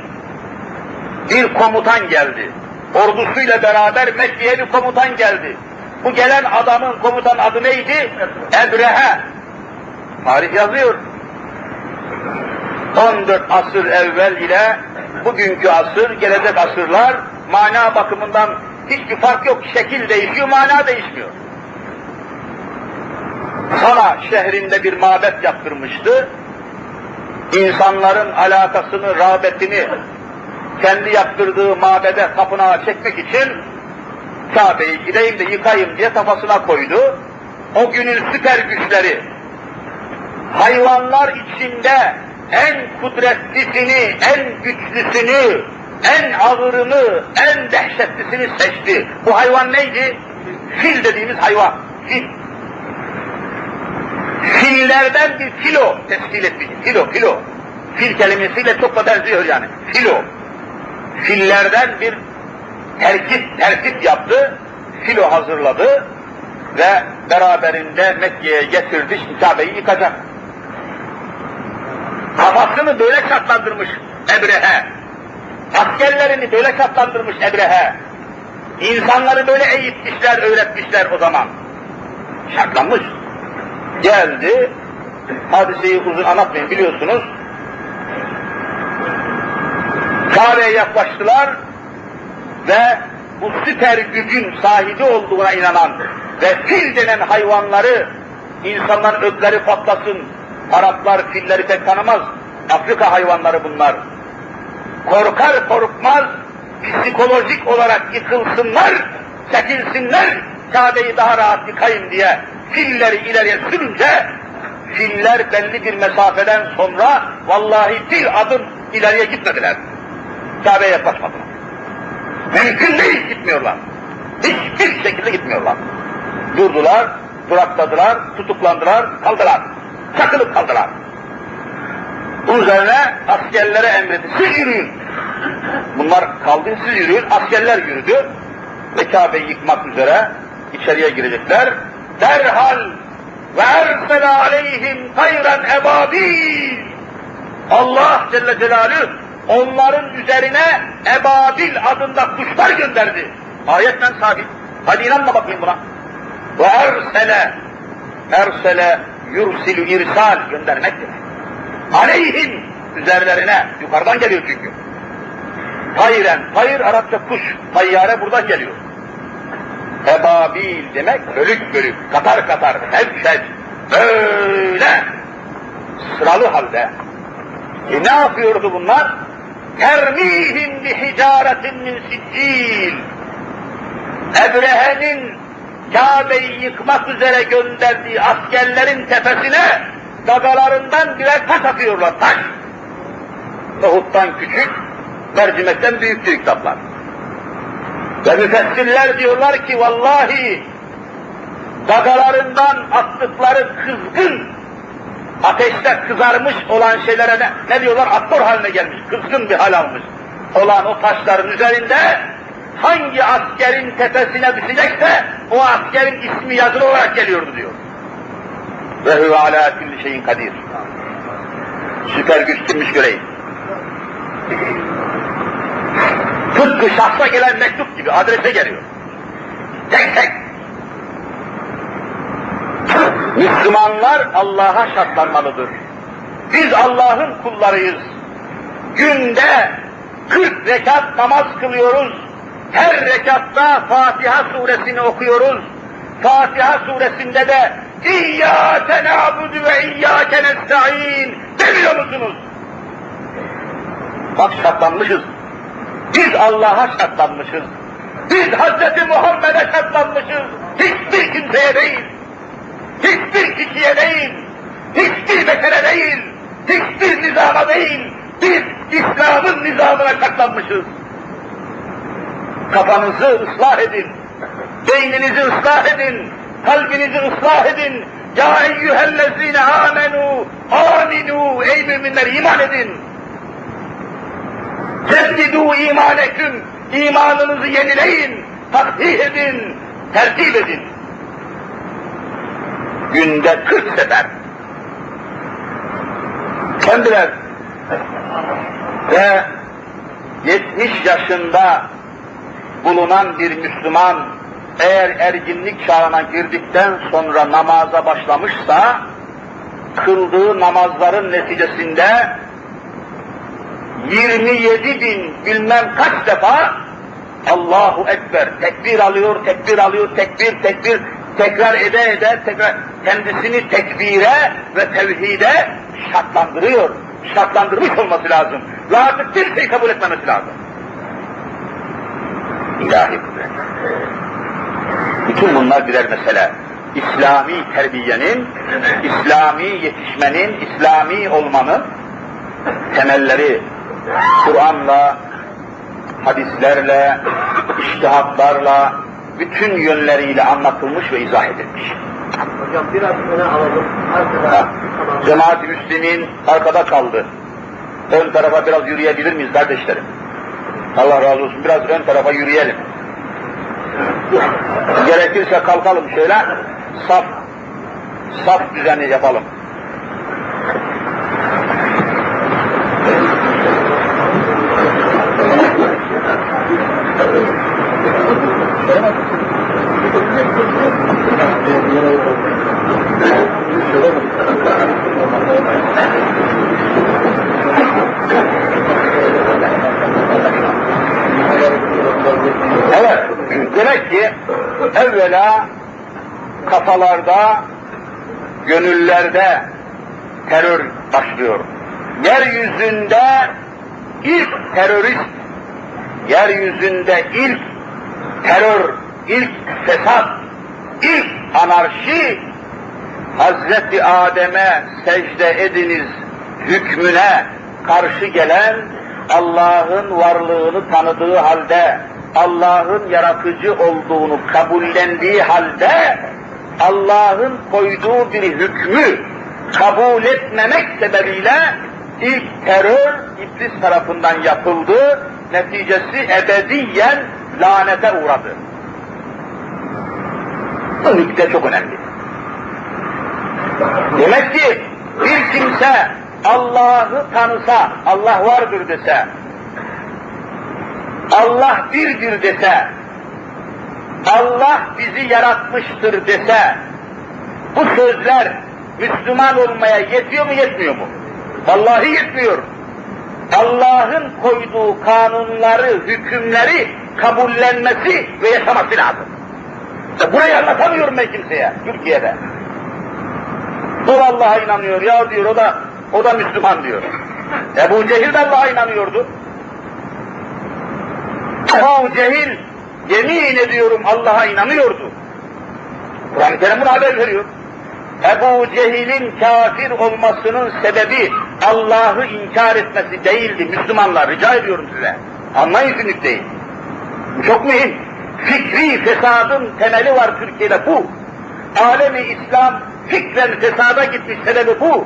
bir komutan geldi. Ordusuyla beraber Mekke'ye bir komutan geldi. Bu gelen adamın, komutan adı neydi? Ebrehe. Tarih yazıyor. on dört asır evvel ile bugünkü asır, gelecek asırlar mana bakımından hiçbir fark yok. Şekil değişiyor, mana değişmiyor. Sana şehrinde bir mabet yaptırmıştı. İnsanların alakasını, rağbetini kendi yaptırdığı mabede, tapınağa çekmek için Kabe'yi gideyim de yıkayım diye kafasına koydu. O günün süper güçleri, hayvanlar içinde en kudretlisini, en güçlüsünü, en ağırını, en dehşetlisini seçti. Bu hayvan neydi? Fil dediğimiz hayvan. Fil. Fillerden bir filo tespit etmiş. Filo, filo. Fil kelimesiyle çok da benziyor yani. Filo. Fillerden bir terkip, terkip yaptı. Filo hazırladı ve beraberinde Mekke'ye getirdi. Kabe'yi yıkacak. Kafasını böyle şartlandırmış Ebrehe. Askerlerini böyle şartlandırmış Ebrehe. İnsanları böyle eğitmişler, öğretmişler o zaman. Şartlanmış. Geldi, hadiseyi uzun anlatmayın biliyorsunuz. Kabe'ye yaklaştılar ve bu süper gücün sahibi olduğuna inanan ve fil denen hayvanları, insanların ökleri patlasın, Araplar filleri pek tanımaz, Afrika hayvanları bunlar. Korkar korkmaz, psikolojik olarak yıkılsınlar, çekilsinler, Kabe'yi daha rahat yıkayın diye filleri ileriye sürünce, filler belli bir mesafeden sonra vallahi bir adım ileriye gitmediler. Kabe'ye yaklaşmadılar. Mümkün değil, gitmiyorlar. Hiçbir şekilde gitmiyorlar. Durdular, durakladılar, tutuklandılar, kaldılar. Çakılıp kaldılar. Bunun üzerine askerlere emretti. Siz yürüyün. Bunlar kaldı, siz yürüyün. Askerler yürüdü. Ve Kabe'yi yıkmak üzere içeriye girecekler. Derhal ve ersele aleyhim hayran ebabil. Allah Celle Celaluhu onların üzerine ebabil adında kuşlar gönderdi. Ayetten sabit. Hadi inanma bakayım buna. Ve ersele, ersele yursilü irsal, göndermek demek. Aleyhim, üzerlerine, yukarıdan geliyor çünkü. Hayren, hayır Arapça kuş, tayyare buradan geliyor. Ebabil demek bölük bölük, katar katar, hevşev, böyle sıralı halde. E ne yapıyordu bunlar? Termihim bi hicaretin min siccil. Ebrehe'nin Kabe'yi yıkmak üzere gönderdiği askerlerin tepesine gagalarından birer taş atıyorlar, taş. Nohuttan küçük, mercimekten büyük büyük kitaplar. Ve müfessirler diyorlar ki vallahi gagalarından attıkları kızgın, ateşte kızarmış olan şeylere ne, ne diyorlar? Aktör haline gelmiş, kızgın bir hal almış olan o taşların üzerinde hangi askerin tepesine düşecekse o askerin ismi yazılı olarak geliyordu diyor. Ve huve alâ külli şeyin kadir. Süper güç kimmiş göreyim. Tıpkı şahsa gelen mektup gibi adrese geliyor. Tek tek. Müslümanlar Allah'a şartlanmalıdır. Biz Allah'ın kullarıyız. Günde kırk rekat namaz kılıyoruz. Her rekatta Fatiha suresini okuyoruz. Fatiha suresinde de İyyâke nâbudu ve iyyâke nestaîn demiyor musunuz? Bak şartlanmışız. Biz Allah'a şartlanmışız. Biz Hazreti Muhammed'e şartlanmışız. Hiçbir kimseye değil. hiçbir kişiye değil, hiçbir beşere değil, hiçbir nizama değil, biz İslam'ın nizamına katlanmışız. Kafanızı ıslah edin, beyninizi ıslah edin, kalbinizi ıslah edin. Ya eyyühellezine amenu, aminu, ey müminler iman edin. Ceddidu imaneküm, imanınızı yenileyin, taktih edin, tertip edin. Günde kırk sefer. Kendiler ve yetmiş yaşında bulunan bir Müslüman eğer erginlik çağına girdikten sonra namaza başlamışsa kıldığı namazların neticesinde yirmi yedi bin bilmem kaç defa Allahu Ekber tekbir alıyor, tekbir alıyor, tekbir, tekbir tekrar ede ede tekrar kendisini tekbire ve tevhide şartlandırıyor. Şartlandırmış olması lazım. Ve artık bir şey kabul etmemesi lazım. İlahi kudret. Bütün bunlar birer mesele. İslami terbiyenin, İslami yetişmenin, İslami olmanın temelleri Kur'an'la, hadislerle, içtihatlarla, bütün yönleriyle anlatılmış ve izah edilmiş. Hocam biraz öne alalım. Arkada. Cemaat-i Müslümin arkada kaldı. Ön tarafa biraz yürüyebilir miyiz kardeşlerim? Allah razı olsun. Biraz ön tarafa yürüyelim. Gerekirse kalkalım şöyle. Saf, saf düzeni yapalım. Evet, demek ki evvela kafalarda, gönüllerde terör başlıyor. Yeryüzünde ilk terörist, yeryüzünde ilk terör, ilk fesat, ilk anarşi, Hazreti Adem'e secde ediniz hükmüne karşı gelen, Allah'ın varlığını tanıdığı halde, Allah'ın yaratıcı olduğunu kabullendiği halde, Allah'ın koyduğu bir hükmü kabul etmemek sebebiyle ilk terör iblis tarafından yapıldı, neticesi ebediyen lanete uğradı. Bu nükte çok önemli. Demek ki bir kimse Allah'ı tanısa, Allah vardır dese, Allah birdir dese, Allah bizi yaratmıştır dese, bu sözler Müslüman olmaya yetiyor mu, yetmiyor mu? Vallahi yetmiyor. Allah'ın koyduğu kanunları, hükümleri kabullenmesi ve yaşaması lazım. İşte burayı anlatamıyorum ben kimseye, Türkiye'de. O Allah'a inanıyor, ya diyor, o da o da Müslüman diyor. Ebu Cehil de Allah'a inanıyordu. Ebu Cehil, yemin ediyorum Allah'a inanıyordu. Kur'an-ı Kerim buna haber veriyor. Ebu Cehil'in kafir olmasının sebebi Allah'ı inkar etmesi değildi Müslümanlar. Rica ediyorum size. Anlayın günlük değil. Çok mühim. Fikri fesadın temeli var Türkiye'de bu. Alemi İslam fikren fesada gitmiş, sebebi bu.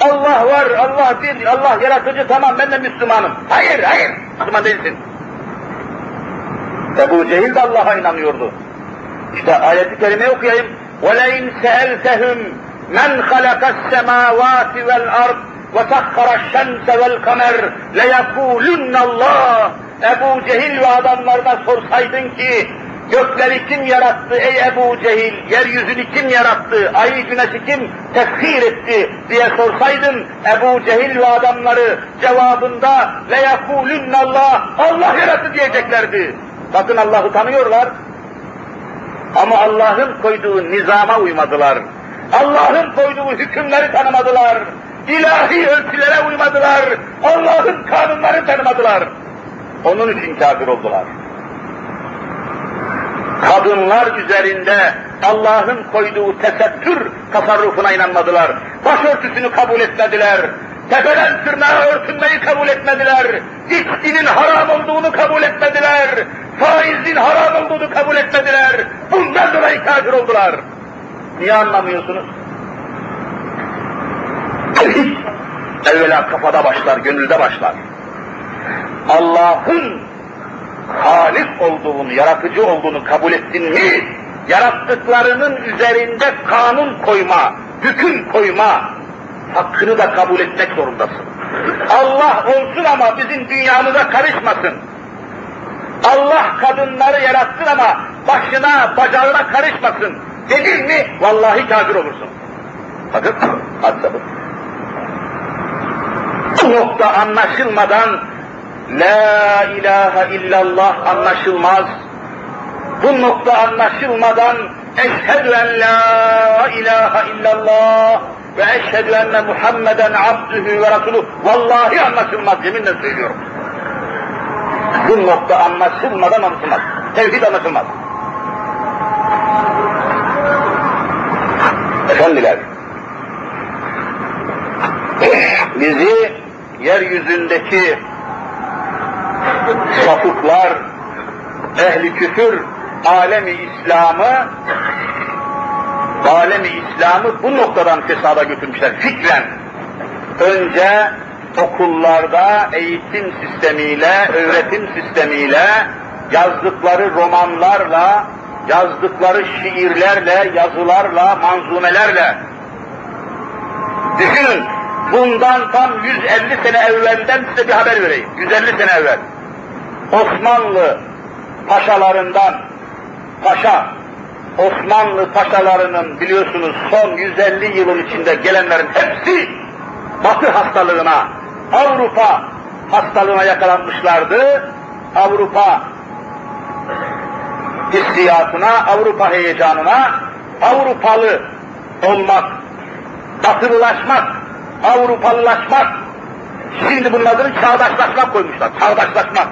Allah var, Allah bir, Allah yaratıcı, tamam ben de Müslümanım. Hayır, hayır, Müslüman değilsin. Ebu Cehil de Allah'a inanıyordu. İşte ayet-i kerimeyi okuyayım. وَلَاِنْ سَأَلْتَهُمْ مَنْ خَلَقَ السَّمَاوَاتِ وَالْاَرْضِ وَسَخَّرَ الشَّمْسَ وَالْقَمَرِ لَيَقُولُنَّ اللّٰهِ Ebu Cehil ve adamlarına sorsaydın ki, gökleri kim yarattı ey Ebu Cehil, yeryüzünü kim yarattı, ayı güneşi kim teshir etti diye sorsaydın, Ebu Cehil ve adamları cevabında لَيَقُولُنَّ اللّٰهِ Allah yarattı diyeceklerdi. Bakın Allah'ı tanıyorlar ama Allah'ın koyduğu nizama uymadılar. Allah'ın koyduğu hükümleri tanımadılar. İlahi ölçülere uymadılar. Allah'ın kanunları tanımadılar. Onun için kafir oldular. Kadınlar üzerinde Allah'ın koyduğu tesettür tasarrufuna inanmadılar. Başörtüsünü kabul etmediler. Tepeden tırnağa örtünmeyi kabul etmediler. İçkinin haram olduğunu kabul etmediler. Faizin haram olduğunu kabul etmediler. Bundan dolayı kafir oldular. Niye anlamıyorsunuz? Evvela kafada başlar, gönülde başlar. Allah'ın halis olduğunu, yaratıcı olduğunu kabul ettin mi? Yarattıklarının üzerinde kanun koyma, hüküm koyma hakkını da kabul etmek zorundasın. Allah olsun ama bizim dünyamıza karışmasın. Allah kadınları yarattın ama başına, bacağına karışmasın. Dedin mi? Vallahi kafir olursun. Bakın, hatta bu. Bu nokta anlaşılmadan La ilahe illallah anlaşılmaz. Bu nokta anlaşılmadan Eşhedü en la ilahe illallah ve eşhedü enne Muhammeden abdühü ve rasuluhu vallahi anlaşılmaz, yeminle söylüyorum. Bu nokta anlaşılmadan anlaşılmaz. Tevhid anlaşılmaz. Efendiler, bizi yeryüzündeki sapıklar, ehli küfür, alemi İslam'ı, alemi İslam'ı bu noktadan fesada götürmüşler fikren. Önce okullarda eğitim sistemiyle, öğretim sistemiyle, yazdıkları romanlarla, yazdıkları şiirlerle, yazılarla, manzumelerle. Düşünün, bundan tam yüz elli sene evvelden size bir haber vereyim. yüz elli sene evvel. Osmanlı paşalarından, paşa, Osmanlı paşalarının biliyorsunuz son yüz elli yılın içinde gelenlerin hepsi Batı hastalığına, Avrupa hastalığına yakalanmışlardı. Avrupa hissiyatına, Avrupa heyecanına, Avrupalı olmak, batılılaşmak, Avrupalılaşmak, şimdi bunun adını çağdaşlaşmak koymuşlar, çağdaşlaşmak.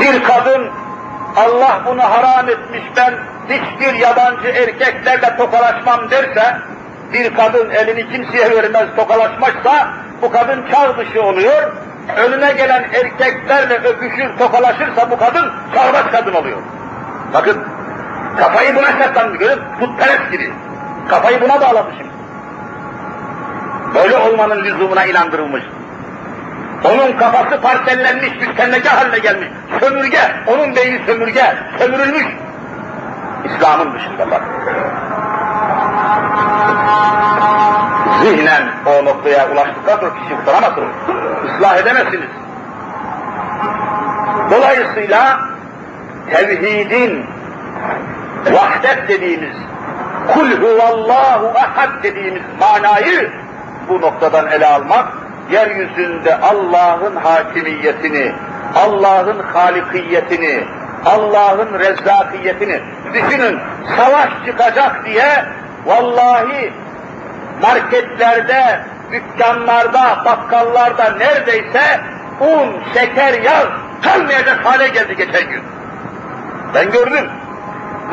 Bir kadın, Allah bunu haram etmiş, ben hiçbir yabancı erkeklerle tokalaşmam derse, bir kadın elini kimseye vermez tokalaşmazsa, bu kadın çağ dışı oluyor, önüne gelen erkeklerle öpüşür, tokalaşırsa bu kadın çağdaş kadın oluyor. Bakın, kafayı buna şartlandı, görün, putperest gibi. Kafayı buna bağlamışım. Böyle olmanın lüzumuna inandırılmış. Onun kafası parsellenmiş, müstenneke haline gelmiş. Sömürge, onun beyni sömürge, sömürülmüş. İslam'ın dışında bak. Zihnen o noktaya ulaştıktan sonra kişi kurtaramazsınız. Islah edemezsiniz. Dolayısıyla tevhidin vahdet dediğimiz, kul huvallahu ahad dediğimiz manayı bu noktadan ele almak, yeryüzünde Allah'ın hakimiyetini, Allah'ın halikiyetini, Allah'ın rezzakiyetini, düşünün savaş çıkacak diye vallahi marketlerde, dükkanlarda, bakkallarda neredeyse un, şeker, yağ kalmayacak hale geldi geçen gün. Ben gördüm.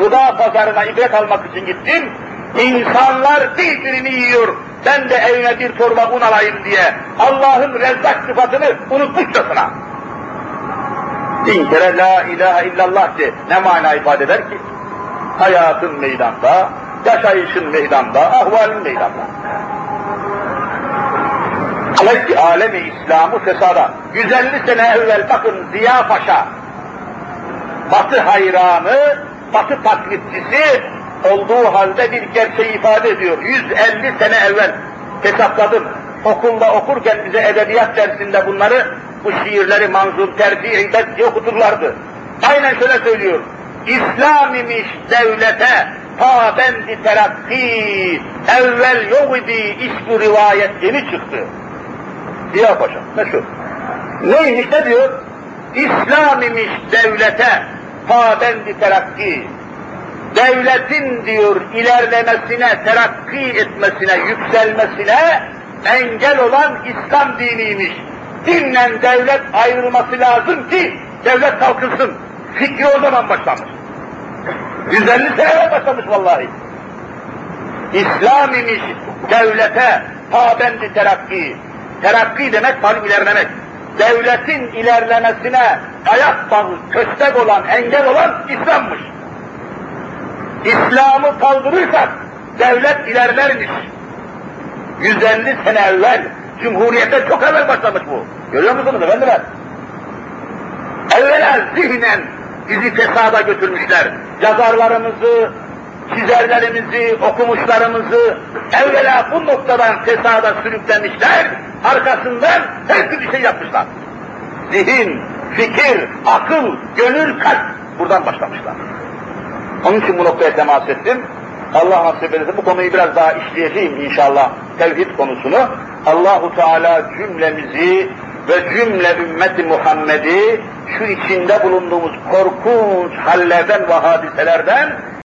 Gıda pazarına ibret almak için gittim. İnsanlar birbirini yiyor. Ben de evine bir torba un alayım diye. Allah'ın rezzak sıfatını unutmuşçasına. Bin kere la ilahe illallah de ne mana ifade eder ki? Hayatın meydanda, yaşayışın meydanda, ahvalin meydanda. Demek ki alemi İslam'ı fesada. yüz elli sene evvel bakın Ziya Paşa, Batı hayranı, Batı taklitçisi olduğu halde bir gerçeği ifade ediyor. yüz elli sene evvel hesapladım. Okulda okurken bize edebiyat dersinde bunları, bu şiirleri manzum tercihinde okuturlardı. Aynen şöyle söylüyor. İslam imiş devlete pabendi terakki, evvel yok idi, iş bu rivayet yeni çıktı. Ziya Paşa, ne şu? Neymiş ne diyor? İslam imiş devlete pabendi terakki, devletin diyor ilerlemesine, terakki etmesine, yükselmesine engel olan İslam diniymiş. Dinle devlet ayrılması lazım ki devlet kalkınsın. Fikri o zaman başlamış. yüz elli seneye başlamış vallahi. İslam imiş devlete tabendi terakki. Terakki demek tabi ilerlemek. Devletin ilerlemesine ayak bağı, köstek olan, engel olan İslam'mış. İslam'ı kaldırırsak devlet ilerlermiş. yüz elli sene evvel, Cumhuriyet'te çok evvel başlamış bu. Görüyor musunuz efendiler? Evvela zihnen bizi fesada götürmüşler. Yazarlarımızı, çizerlerimizi, okumuşlarımızı evvela bu noktadan fesada sürüklemişler, arkasından her türlü şey yapmışlar. Zihin, fikir, akıl, gönül, kalp buradan başlamışlar. Onun için bu noktaya temas ettim. Allah nasip ederse bu konuyu biraz daha işleyeceğim inşallah, tevhid konusunu. Allahu Teala cümlemizi ve cümle ümmeti Muhammed'i şu içinde bulunduğumuz korkunç hallerden ve hadiselerden